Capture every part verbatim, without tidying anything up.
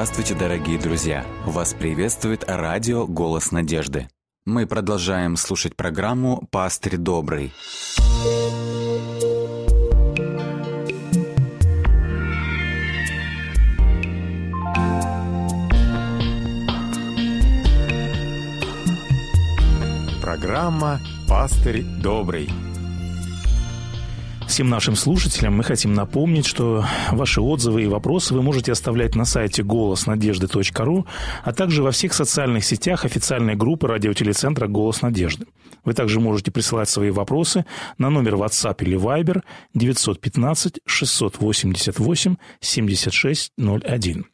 Здравствуйте, дорогие друзья! Вас приветствует радио «Голос надежды». Мы продолжаем слушать программу «Пастырь добрый». Программа «Пастырь добрый». Всем нашим слушателям мы хотим напомнить, что ваши отзывы и вопросы вы можете оставлять на сайте голос надежды точка ру, а также во всех социальных сетях официальной группы радиотелецентра «Голос надежды». Вы также можете присылать свои вопросы на номер WhatsApp или Viber девять один пять шесть восемь восемь семь шесть ноль один.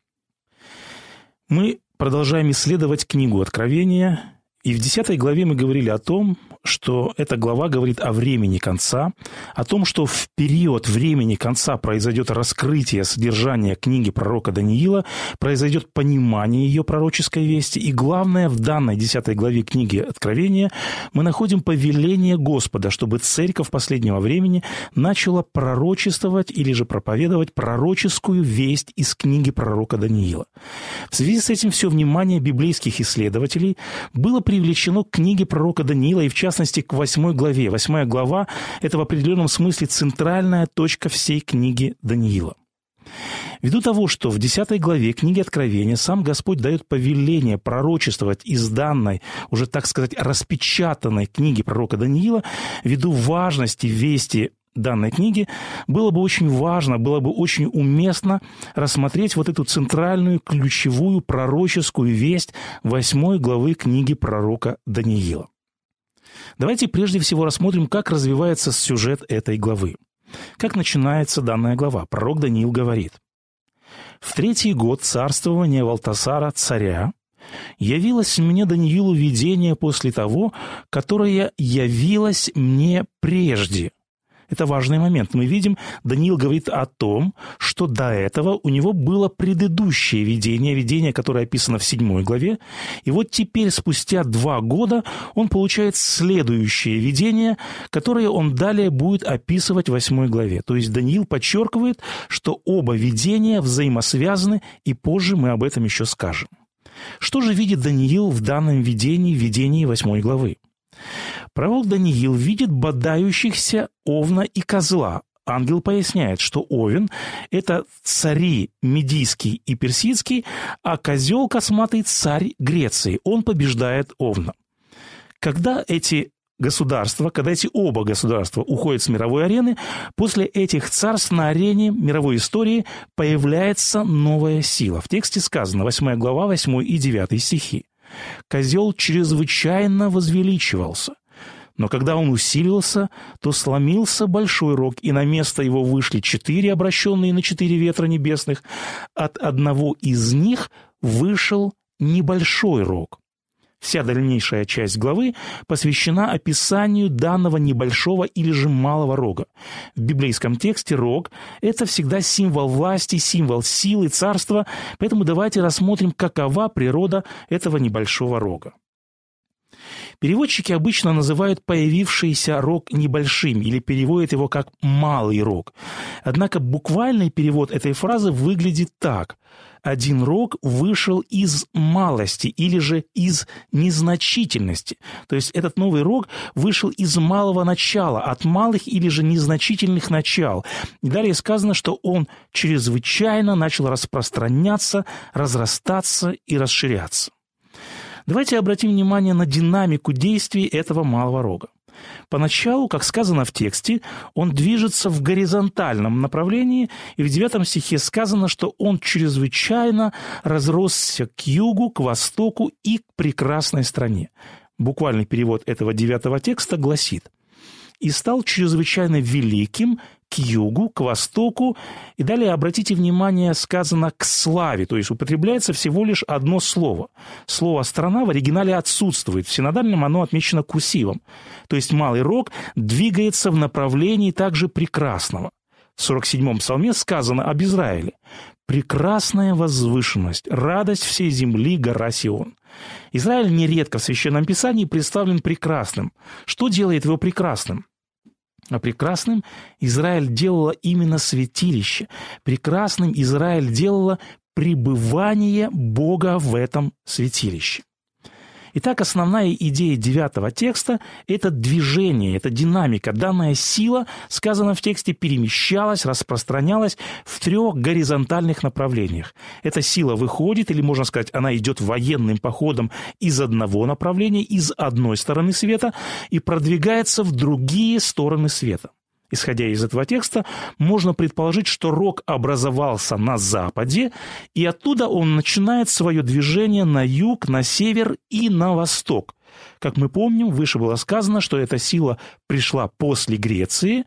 Мы продолжаем исследовать книгу «Откровение». И в десятой главе мы говорили о том, что эта глава говорит о времени конца, о том, что в период времени конца произойдет раскрытие содержания книги пророка Даниила, произойдет понимание ее пророческой вести. И главное, в данной десятой главе книги Откровения мы находим повеление Господа, чтобы церковь последнего времени начала пророчествовать или же проповедовать пророческую весть из книги пророка Даниила. В связи с этим все внимание библейских исследователей было привлечено привлечено к книге пророка Даниила, и в частности к восьмой главе. Восьмая глава – это в определенном смысле центральная точка всей книги Даниила. Ввиду того, что в десятой главе книги Откровения сам Господь дает повеление пророчествовать из данной, уже, так сказать, распечатанной книги пророка Даниила, ввиду важности вести данной книги, было бы очень важно, было бы очень уместно рассмотреть вот эту центральную, ключевую пророческую весть восьмой главы книги пророка Даниила. Давайте прежде всего рассмотрим, как развивается сюжет этой главы. Как начинается данная глава? Пророк Даниил говорит: «В третий год царствования Валтасара царя явилось мне Даниилу видение после того, которое явилось мне прежде». Это важный момент. Мы видим, Даниил говорит о том, что до этого у него было предыдущее видение, видение, которое описано в седьмой главе. И вот теперь, спустя два года, он получает следующее видение, которое он далее будет описывать в восьмой главе. То есть Даниил подчеркивает, что оба видения взаимосвязаны, и позже мы об этом еще скажем. Что же видит Даниил в данном видении, в видении восьмой главы? Пророк Даниил видит бодающихся овна и козла. Ангел поясняет, что овен – это цари медийский и персидский, а козел косматый – царь Греции. Он побеждает овна. Когда эти государства, когда эти оба государства уходят с мировой арены, после этих царств на арене мировой истории появляется новая сила. В тексте сказано, восьмая глава, восьмой и девятый стихи. Козел чрезвычайно возвеличивался, но когда он усилился, то сломился большой рог, и на место его вышли четыре, обращенные на четыре ветра небесных. От одного из них вышел небольшой рог. Вся дальнейшая часть главы посвящена описанию данного небольшого или же малого рога. В библейском тексте рог – это всегда символ власти, символ силы, царства, поэтому давайте рассмотрим, какова природа этого небольшого рога. Переводчики обычно называют появившийся рог небольшим или переводят его как «малый рог». Однако буквальный перевод этой фразы выглядит так. Один рог вышел из малости или же из незначительности. То есть этот новый рог вышел из малого начала, от малых или же незначительных начал. И далее сказано, что он чрезвычайно начал распространяться, разрастаться и расширяться. Давайте обратим внимание на динамику действий этого малого рога. Поначалу, как сказано в тексте, он движется в горизонтальном направлении, и в девятом стихе сказано, что он чрезвычайно разросся к югу, к востоку и к прекрасной стране. Буквальный перевод этого девятого текста гласит: «И стал чрезвычайно великим к югу, к востоку». И далее, обратите внимание, сказано «к славе», то есть употребляется всего лишь одно слово. Слово «страна» в оригинале отсутствует, в синодальном оно отмечено курсивом. То есть малый рог двигается в направлении также прекрасного. В сорок седьмом псалме сказано об Израиле: «Прекрасная возвышенность, радость всей земли, гора Сион». Израиль нередко в Священном Писании представлен прекрасным. Что делает его прекрасным? А прекрасным Израиль делала именно святилище. Прекрасным Израиль делала пребывание Бога в этом святилище. Итак, основная идея девятого текста – это движение, это динамика. Данная сила, сказано в тексте, перемещалась, распространялась в трех горизонтальных направлениях. Эта сила выходит, или, можно сказать, она идет военным походом из одного направления, из одной стороны света, и продвигается в другие стороны света. Исходя из этого текста, можно предположить, что рог образовался на западе, и оттуда он начинает свое движение на юг, на север и на восток. Как мы помним, выше было сказано, что эта сила пришла после Греции.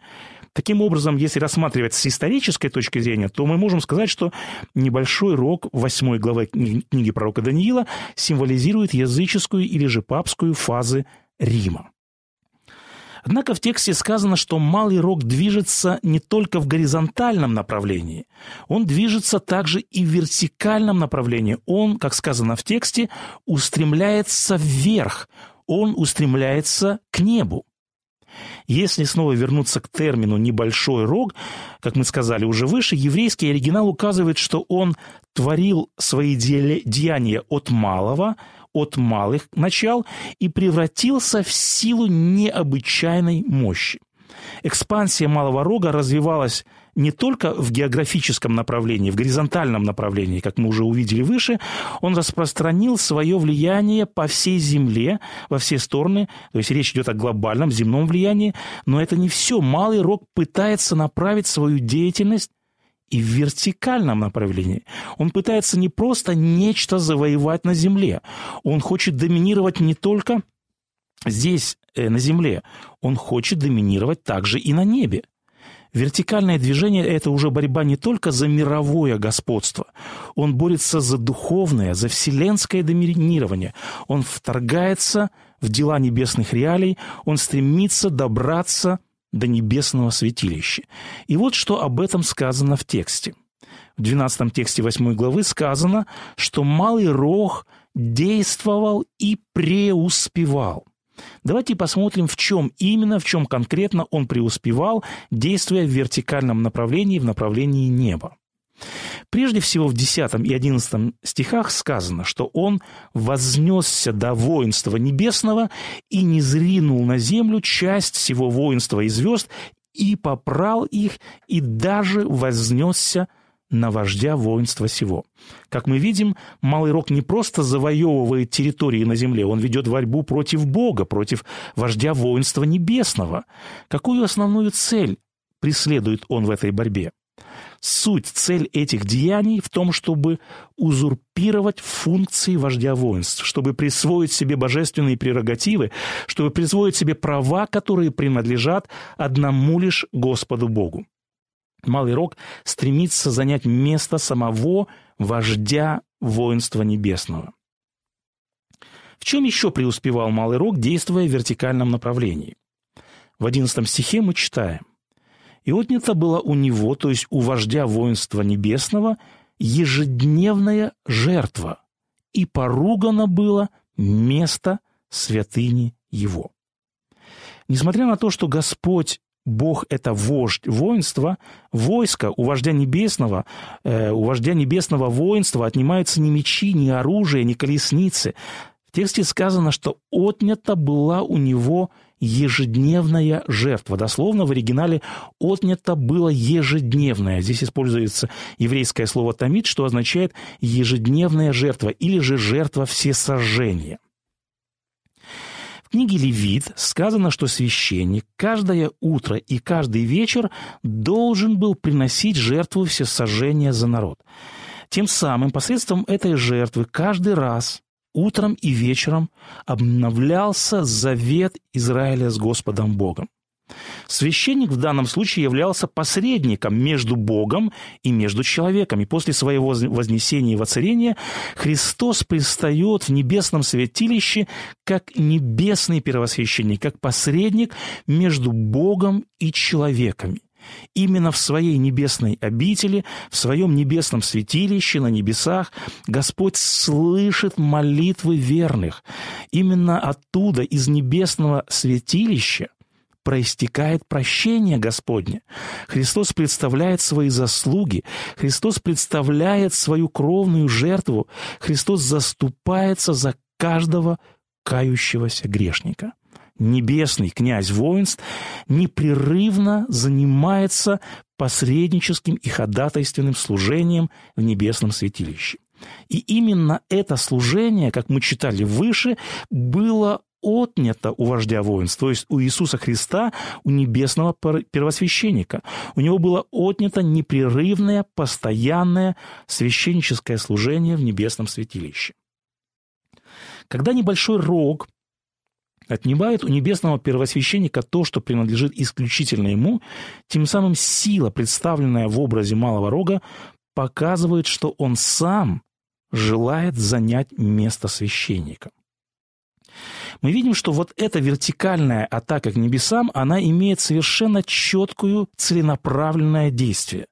Таким образом, если рассматривать с исторической точки зрения, то мы можем сказать, что небольшой рог восьмой главы книги пророка Даниила символизирует языческую или же папскую фазы Рима. Однако в тексте сказано, что малый рог движется не только в горизонтальном направлении, он движется также и в вертикальном направлении. Он, как сказано в тексте, устремляется вверх, он устремляется к небу. Если снова вернуться к термину «небольшой рог», как мы сказали уже выше, еврейский оригинал указывает, что он творил свои деяния от малого, от малых начал и превратился в силу необычайной мощи. Экспансия малого рога развивалась не только в географическом направлении, в горизонтальном направлении, как мы уже увидели выше, он распространил свое влияние по всей земле, во все стороны, то есть речь идет о глобальном земном влиянии, но это не все. Малый рог пытается направить свою деятельность и в вертикальном направлении. Он пытается не просто нечто завоевать на земле. Он хочет доминировать не только здесь, на земле. Он хочет доминировать также и на небе. Вертикальное движение – это уже борьба не только за мировое господство. Он борется за духовное, за вселенское доминирование. Он вторгается в дела небесных реалий. Он стремится добраться до небесного святилища. И вот что об этом сказано в тексте. В двенадцатом тексте восьмой главы сказано, что малый рог действовал и преуспевал. Давайте посмотрим, в чем именно, в чем конкретно он преуспевал, действуя в вертикальном направлении, в направлении неба. Прежде всего, в десятом и одиннадцатом стихах сказано, что он вознесся до воинства небесного и низринул на землю часть всего воинства и звезд, и попрал их, и даже вознесся на вождя воинства сего. Как мы видим, малый рог не просто завоевывает территории на земле, он ведет борьбу против Бога, против вождя воинства небесного. Какую основную цель преследует он в этой борьбе? Суть, цель этих деяний в том, чтобы узурпировать функции вождя воинств, чтобы присвоить себе божественные прерогативы, чтобы присвоить себе права, которые принадлежат одному лишь Господу Богу. Малый рог стремится занять место самого вождя воинства небесного. В чем еще преуспевал малый рог, действуя в вертикальном направлении? В одиннадцатом стихе мы читаем: «И отнята была у него, то есть у вождя воинства небесного, ежедневная жертва, и поругано было место святыни его». Несмотря на то, что Господь Бог – это вождь воинства, войско у вождя небесного, э, у вождя небесного воинства отнимаются не мечи, не оружие, не колесницы. В тексте сказано, что «отнята была у него ежедневная жертва». Дословно в оригинале «отнято было ежедневное». Здесь используется еврейское слово «тамид», что означает «ежедневная жертва» или же «жертва всесожжения». В книге «Левит» сказано, что священник каждое утро и каждый вечер должен был приносить жертву всесожжения за народ. Тем самым посредством этой жертвы каждый раз утром и вечером обновлялся завет Израиля с Господом Богом. Священник в данном случае являлся посредником между Богом и между человеком. И после своего вознесения и воцарения Христос предстает в небесном святилище как небесный первосвященник, как посредник между Богом и человеками. Именно в своей небесной обители, в своем небесном святилище на небесах Господь слышит молитвы верных. Именно оттуда, из небесного святилища, проистекает прощение Господне. Христос представляет свои заслуги, Христос представляет свою кровную жертву, Христос заступается за каждого кающегося грешника. Небесный князь воинств непрерывно занимается посредническим и ходатайственным служением в небесном святилище. И именно это служение, как мы читали выше, было отнято у вождя воинств, то есть у Иисуса Христа, у небесного первосвященника. У него было отнято непрерывное, постоянное священническое служение в небесном святилище. Когда небольшой рог отнимает у небесного первосвященника то, что принадлежит исключительно ему, тем самым сила, представленная в образе малого рога, показывает, что он сам желает занять место священника. Мы видим, что вот эта вертикальная атака к небесам, она имеет совершенно четкую, целенаправленное действие.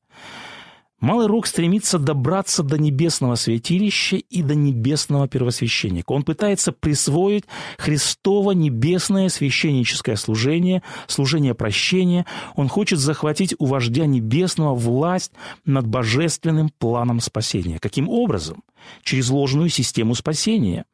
Малый рог стремится добраться до небесного святилища и до небесного первосвященника. Он пытается присвоить Христово небесное священническое служение, служение прощения. Он хочет захватить у вождя небесного власть над божественным планом спасения. Каким образом? Через ложную систему спасения.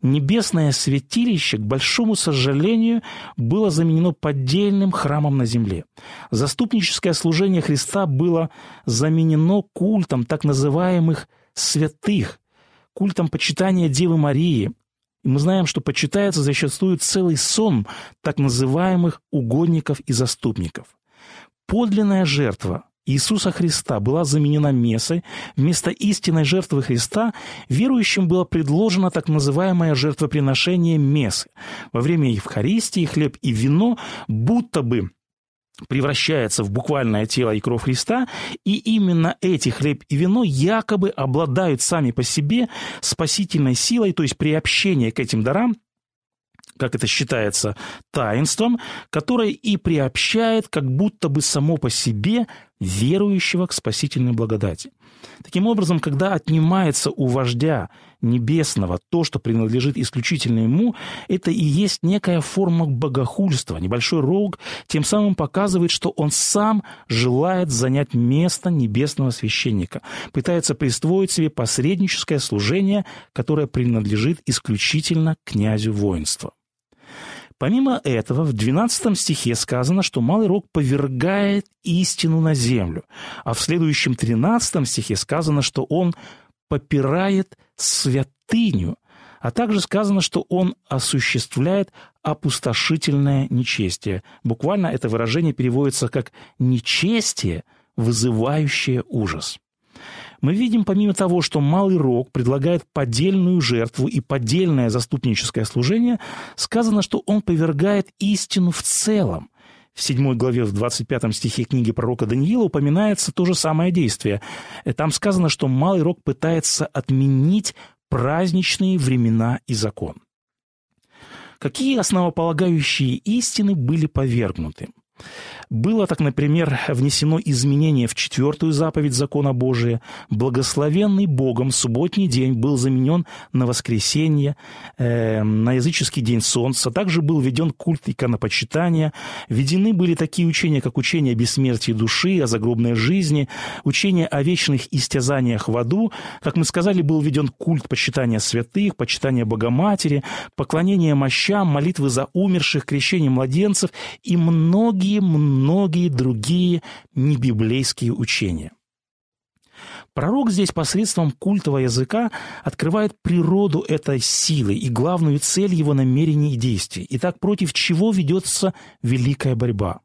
Небесное святилище, к большому сожалению, было заменено поддельным храмом на земле. Заступническое служение Христа было заменено культом так называемых святых, культом почитания Девы Марии. И мы знаем, что почитается зачастую целый сон так называемых угодников и заступников. Подлинная жертва Иисуса Христа была заменена мессой, вместо истинной жертвы Христа верующим было предложено так называемое жертвоприношение мессы. Во время Евхаристии хлеб и вино будто бы превращается в буквальное тело и кровь Христа, и именно эти хлеб и вино якобы обладают сами по себе спасительной силой, то есть приобщение к этим дарам, как это считается, таинством, которое и приобщает как будто бы само по себе верующего к спасительной благодати. Таким образом, когда отнимается у вождя небесного то, что принадлежит исключительно ему, это и есть некая форма богохульства. Небольшой рог тем самым показывает, что он сам желает занять место небесного священника, пытается присвоить себе посредническое служение, которое принадлежит исключительно князю воинства. Помимо этого, в двенадцатом стихе сказано, что малый рог повергает истину на землю, а в следующем тринадцатом стихе сказано, что он попирает святыню, а также сказано, что он осуществляет опустошительное нечестие. Буквально это выражение переводится как «нечестие, вызывающее ужас». Мы видим, помимо того, что малый рог предлагает поддельную жертву и поддельное заступническое служение, сказано, что он повергает истину в целом. В седьмой главе, в двадцать пятом стихе книги пророка Даниила упоминается то же самое действие. Там сказано, что малый рог пытается отменить праздничные времена и закон. Какие основополагающие истины были повергнуты? Было так, например, внесено изменение в четвертую заповедь закона Божия. Благословенный Богом субботний день был заменен на воскресенье, э, на языческий день солнца. Также был введен культ иконопочитания. Введены были такие учения, как учение о бессмертии души, о загробной жизни, учение о вечных истязаниях в аду. Как мы сказали, был введен культ почитания святых, почитания Богоматери, поклонение мощам, молитвы за умерших, крещение младенцев и многие многие другие небиблейские учения. Пророк здесь посредством культового языка открывает природу этой силы и главную цель его намерений и действий. Итак, против чего ведется великая борьба?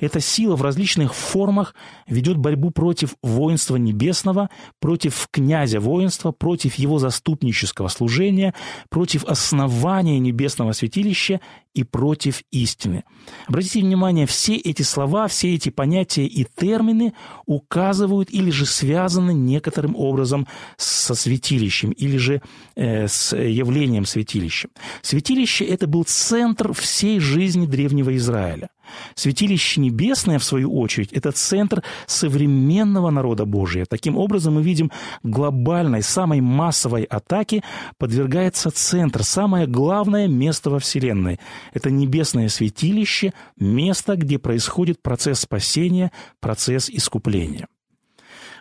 Эта сила в различных формах ведет борьбу против воинства небесного, против князя воинства, против его заступнического служения, против основания небесного святилища и против истины. Обратите внимание, все эти слова, все эти понятия и термины указывают или же связаны некоторым образом со святилищем, или же э, с явлением святилища. Святилище – это был центр всей жизни древнего Израиля. Святилище небесное, в свою очередь, это центр современного народа Божия. Таким образом, мы видим, глобальной, самой массовой атаке подвергается центр, самое главное место во Вселенной. Это небесное святилище, место, где происходит процесс спасения, процесс искупления.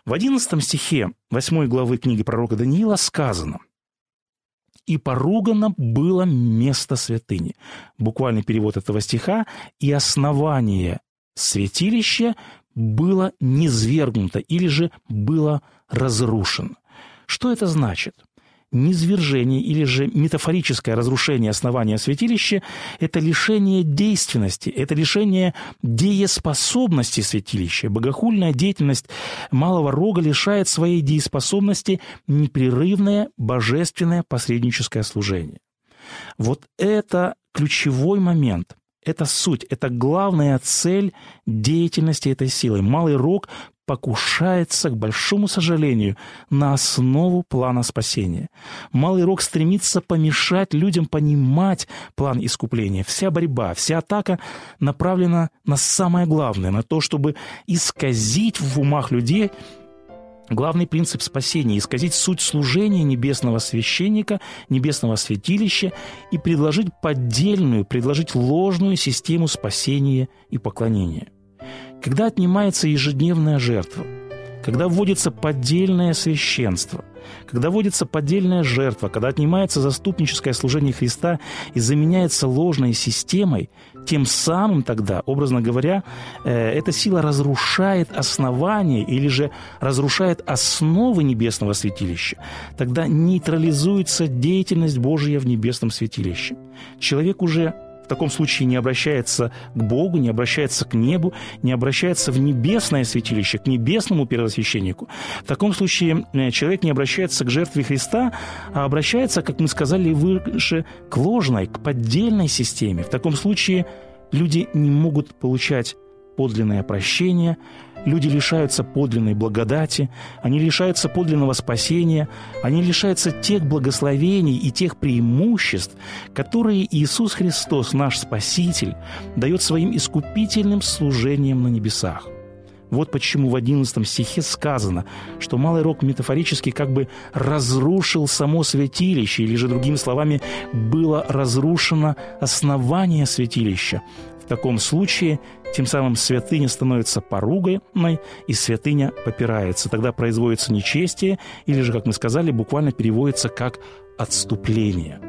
В одиннадцатом стихе восьмой главы книги пророка Даниила сказано: «И поругано было место святыни». Буквальный перевод этого стиха: «И основание святилища было низвергнуто» или же «было разрушено». Что это значит? Низвержение или же метафорическое разрушение основания святилища – это лишение действенности, это лишение дееспособности святилища. Богохульная деятельность малого рога лишает своей дееспособности непрерывное божественное посредническое служение. Вот это ключевой момент. Это суть, это главная цель деятельности этой силы. Малый рог покушается, к большому сожалению, на основу плана спасения. Малый рог стремится помешать людям понимать план искупления. Вся борьба, вся атака направлена на самое главное, на то, чтобы исказить в умах людей главный принцип спасения, исказить суть служения небесного священника, небесного святилища и предложить поддельную, предложить ложную систему спасения и поклонения. Когда отнимается ежедневная жертва, когда вводится поддельное священство, когда вводится поддельная жертва, когда отнимается заступническое служение Христа и заменяется ложной системой, тем самым тогда, образно говоря, эта сила разрушает основание или же разрушает основы небесного святилища. Тогда нейтрализуется деятельность Божия в небесном святилище. Человек уже в таком случае не обращается к Богу, не обращается к небу, не обращается в небесное святилище, к небесному первосвященнику. В таком случае человек не обращается к жертве Христа, а обращается, как мы сказали выше, к ложной, к поддельной системе. В таком случае люди не могут получать подлинное прощение, люди лишаются подлинной благодати, они лишаются подлинного спасения, они лишаются тех благословений и тех преимуществ, которые Иисус Христос, наш Спаситель, дает своим искупительным служением на небесах. Вот почему в одиннадцатом стихе сказано, что малый рог метафорически как бы разрушил само святилище, или же, другими словами, было разрушено основание святилища. В таком случае тем самым святыня становится поруганной, и святыня попирается. Тогда производится нечестие, или же, как мы сказали, буквально переводится как «отступление».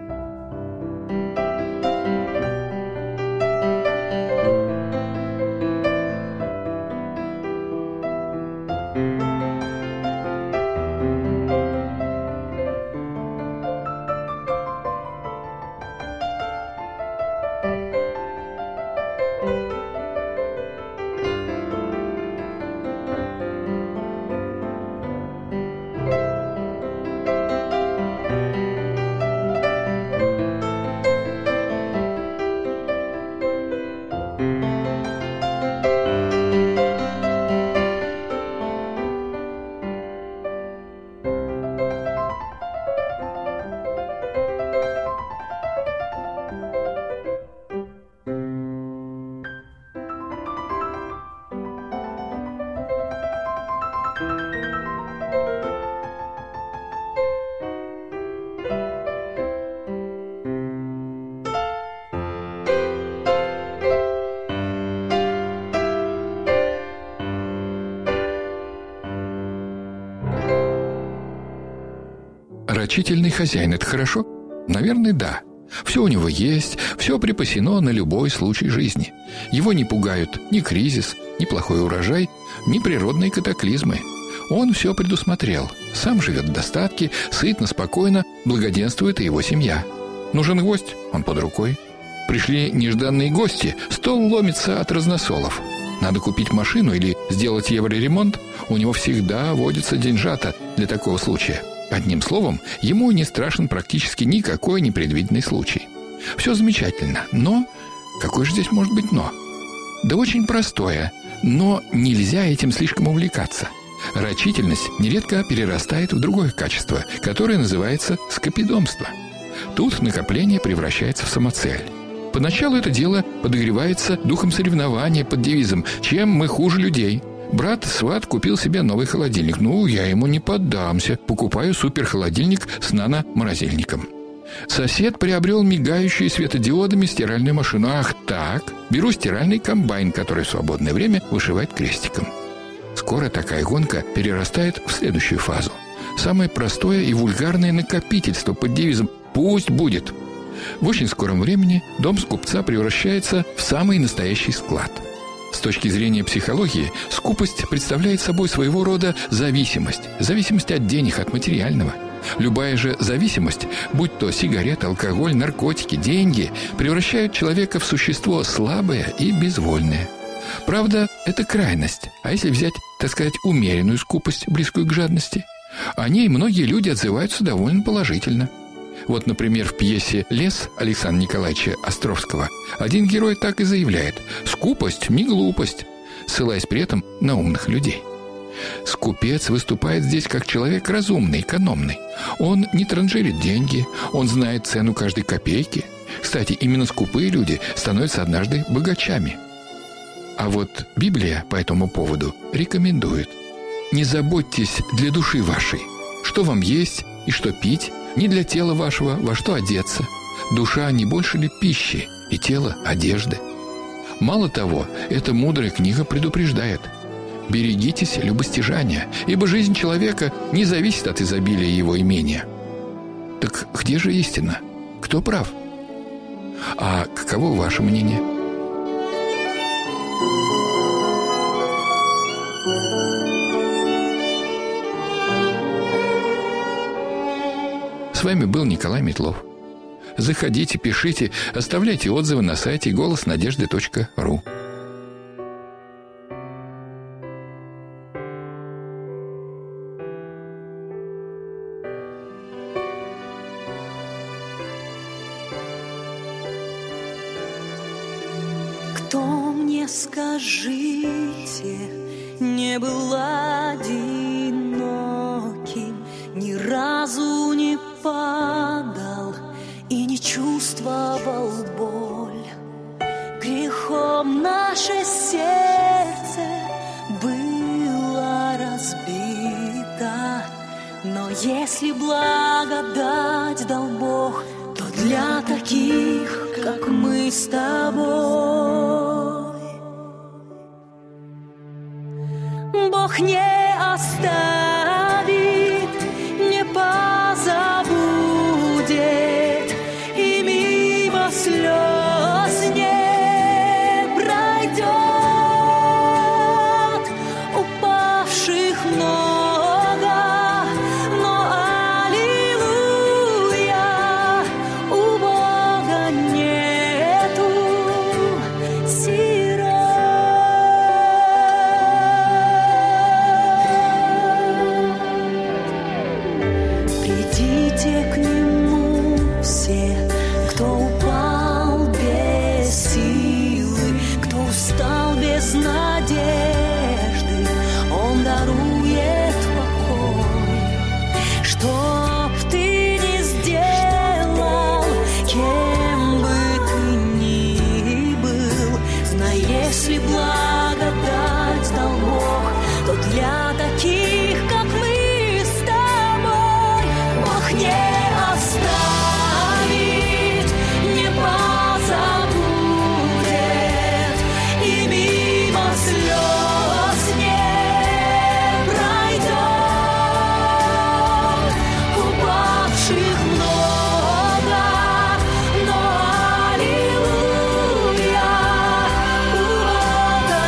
Рачительный хозяин – это хорошо? Наверное, да. Все у него есть, все припасено на любой случай жизни. Его не пугают ни кризис, ни плохой урожай, ни природные катаклизмы. Он все предусмотрел. Сам живет в достатке, сытно, спокойно, благоденствует и его семья. Нужен гость? Он под рукой. Пришли нежданные гости, стол ломится от разносолов. Надо купить машину или сделать евроремонт? У него всегда водится деньжата для такого случая. Одним словом, ему не страшен практически никакой непредвиденный случай. Все замечательно, но... Какое же здесь может быть «но»? Да очень простое, но нельзя этим слишком увлекаться. Рачительность нередко перерастает в другое качество, которое называется скопидомство. Тут накопление превращается в самоцель. Поначалу это дело подогревается духом соревнования под девизом «Чем мы хуже людей?». Брат Сват купил себе новый холодильник. Ну, я ему не поддамся. Покупаю суперхолодильник с нано-морозильником. Сосед приобрел мигающую светодиодами стиральную машину. Ах так! Беру стиральный комбайн, который в свободное время вышивает крестиком. Скоро такая гонка перерастает в следующую фазу. Самое простое и вульгарное накопительство под девизом «Пусть будет». В очень скором времени дом скупца превращается в самый настоящий склад. С точки зрения психологии, скупость представляет собой своего рода зависимость. Зависимость от денег, от материального. Любая же зависимость, будь то сигареты, алкоголь, наркотики, деньги, превращают человека в существо слабое и безвольное. Правда, это крайность. А если взять, так сказать, умеренную скупость, близкую к жадности? О ней многие люди отзываются довольно положительно. Вот, например, в пьесе «Лес» Александра Николаевича Островского один герой так и заявляет: «Скупость – не глупость», ссылаясь при этом на умных людей. Скупец выступает здесь как человек разумный, экономный. Он не транжирит деньги, он знает цену каждой копейки. Кстати, именно скупые люди становятся однажды богачами. А вот Библия по этому поводу рекомендует: «Не заботьтесь для души вашей, что вам есть и что пить, не для тела вашего, во что одеться. Душа не больше ли пищи, и тело – одежды». Мало того, эта мудрая книга предупреждает: «Берегитесь любостяжания, ибо жизнь человека не зависит от изобилия его имения». Так где же истина? Кто прав? А каково ваше мнение? С вами был Николай Метлов. Заходите, пишите, оставляйте отзывы на сайте голос надежды точка ру. Кто мне, скажите, не был одиноким, ни разу не падал и не чувствовал боль. Грехом наше сердце было разбито, но если благодать дал Бог, то для таких, как мы с тобой, Бог не оставит, не позабудет, и мимо слез не пройдет. Упавших много, но аллилуйя, у Бога нету сирот. Придите к нему все, кто упал без силы, кто устал без надежды, он дарует покой. Чтоб ты ни сделал, кем бы ты ни был, знай, если благодать дал Бог, то для таких, как мы с тобой, Бог не оставит, не позабудет, и мимо слез не пройдет. Упавших много, но аллилуйя, у Бога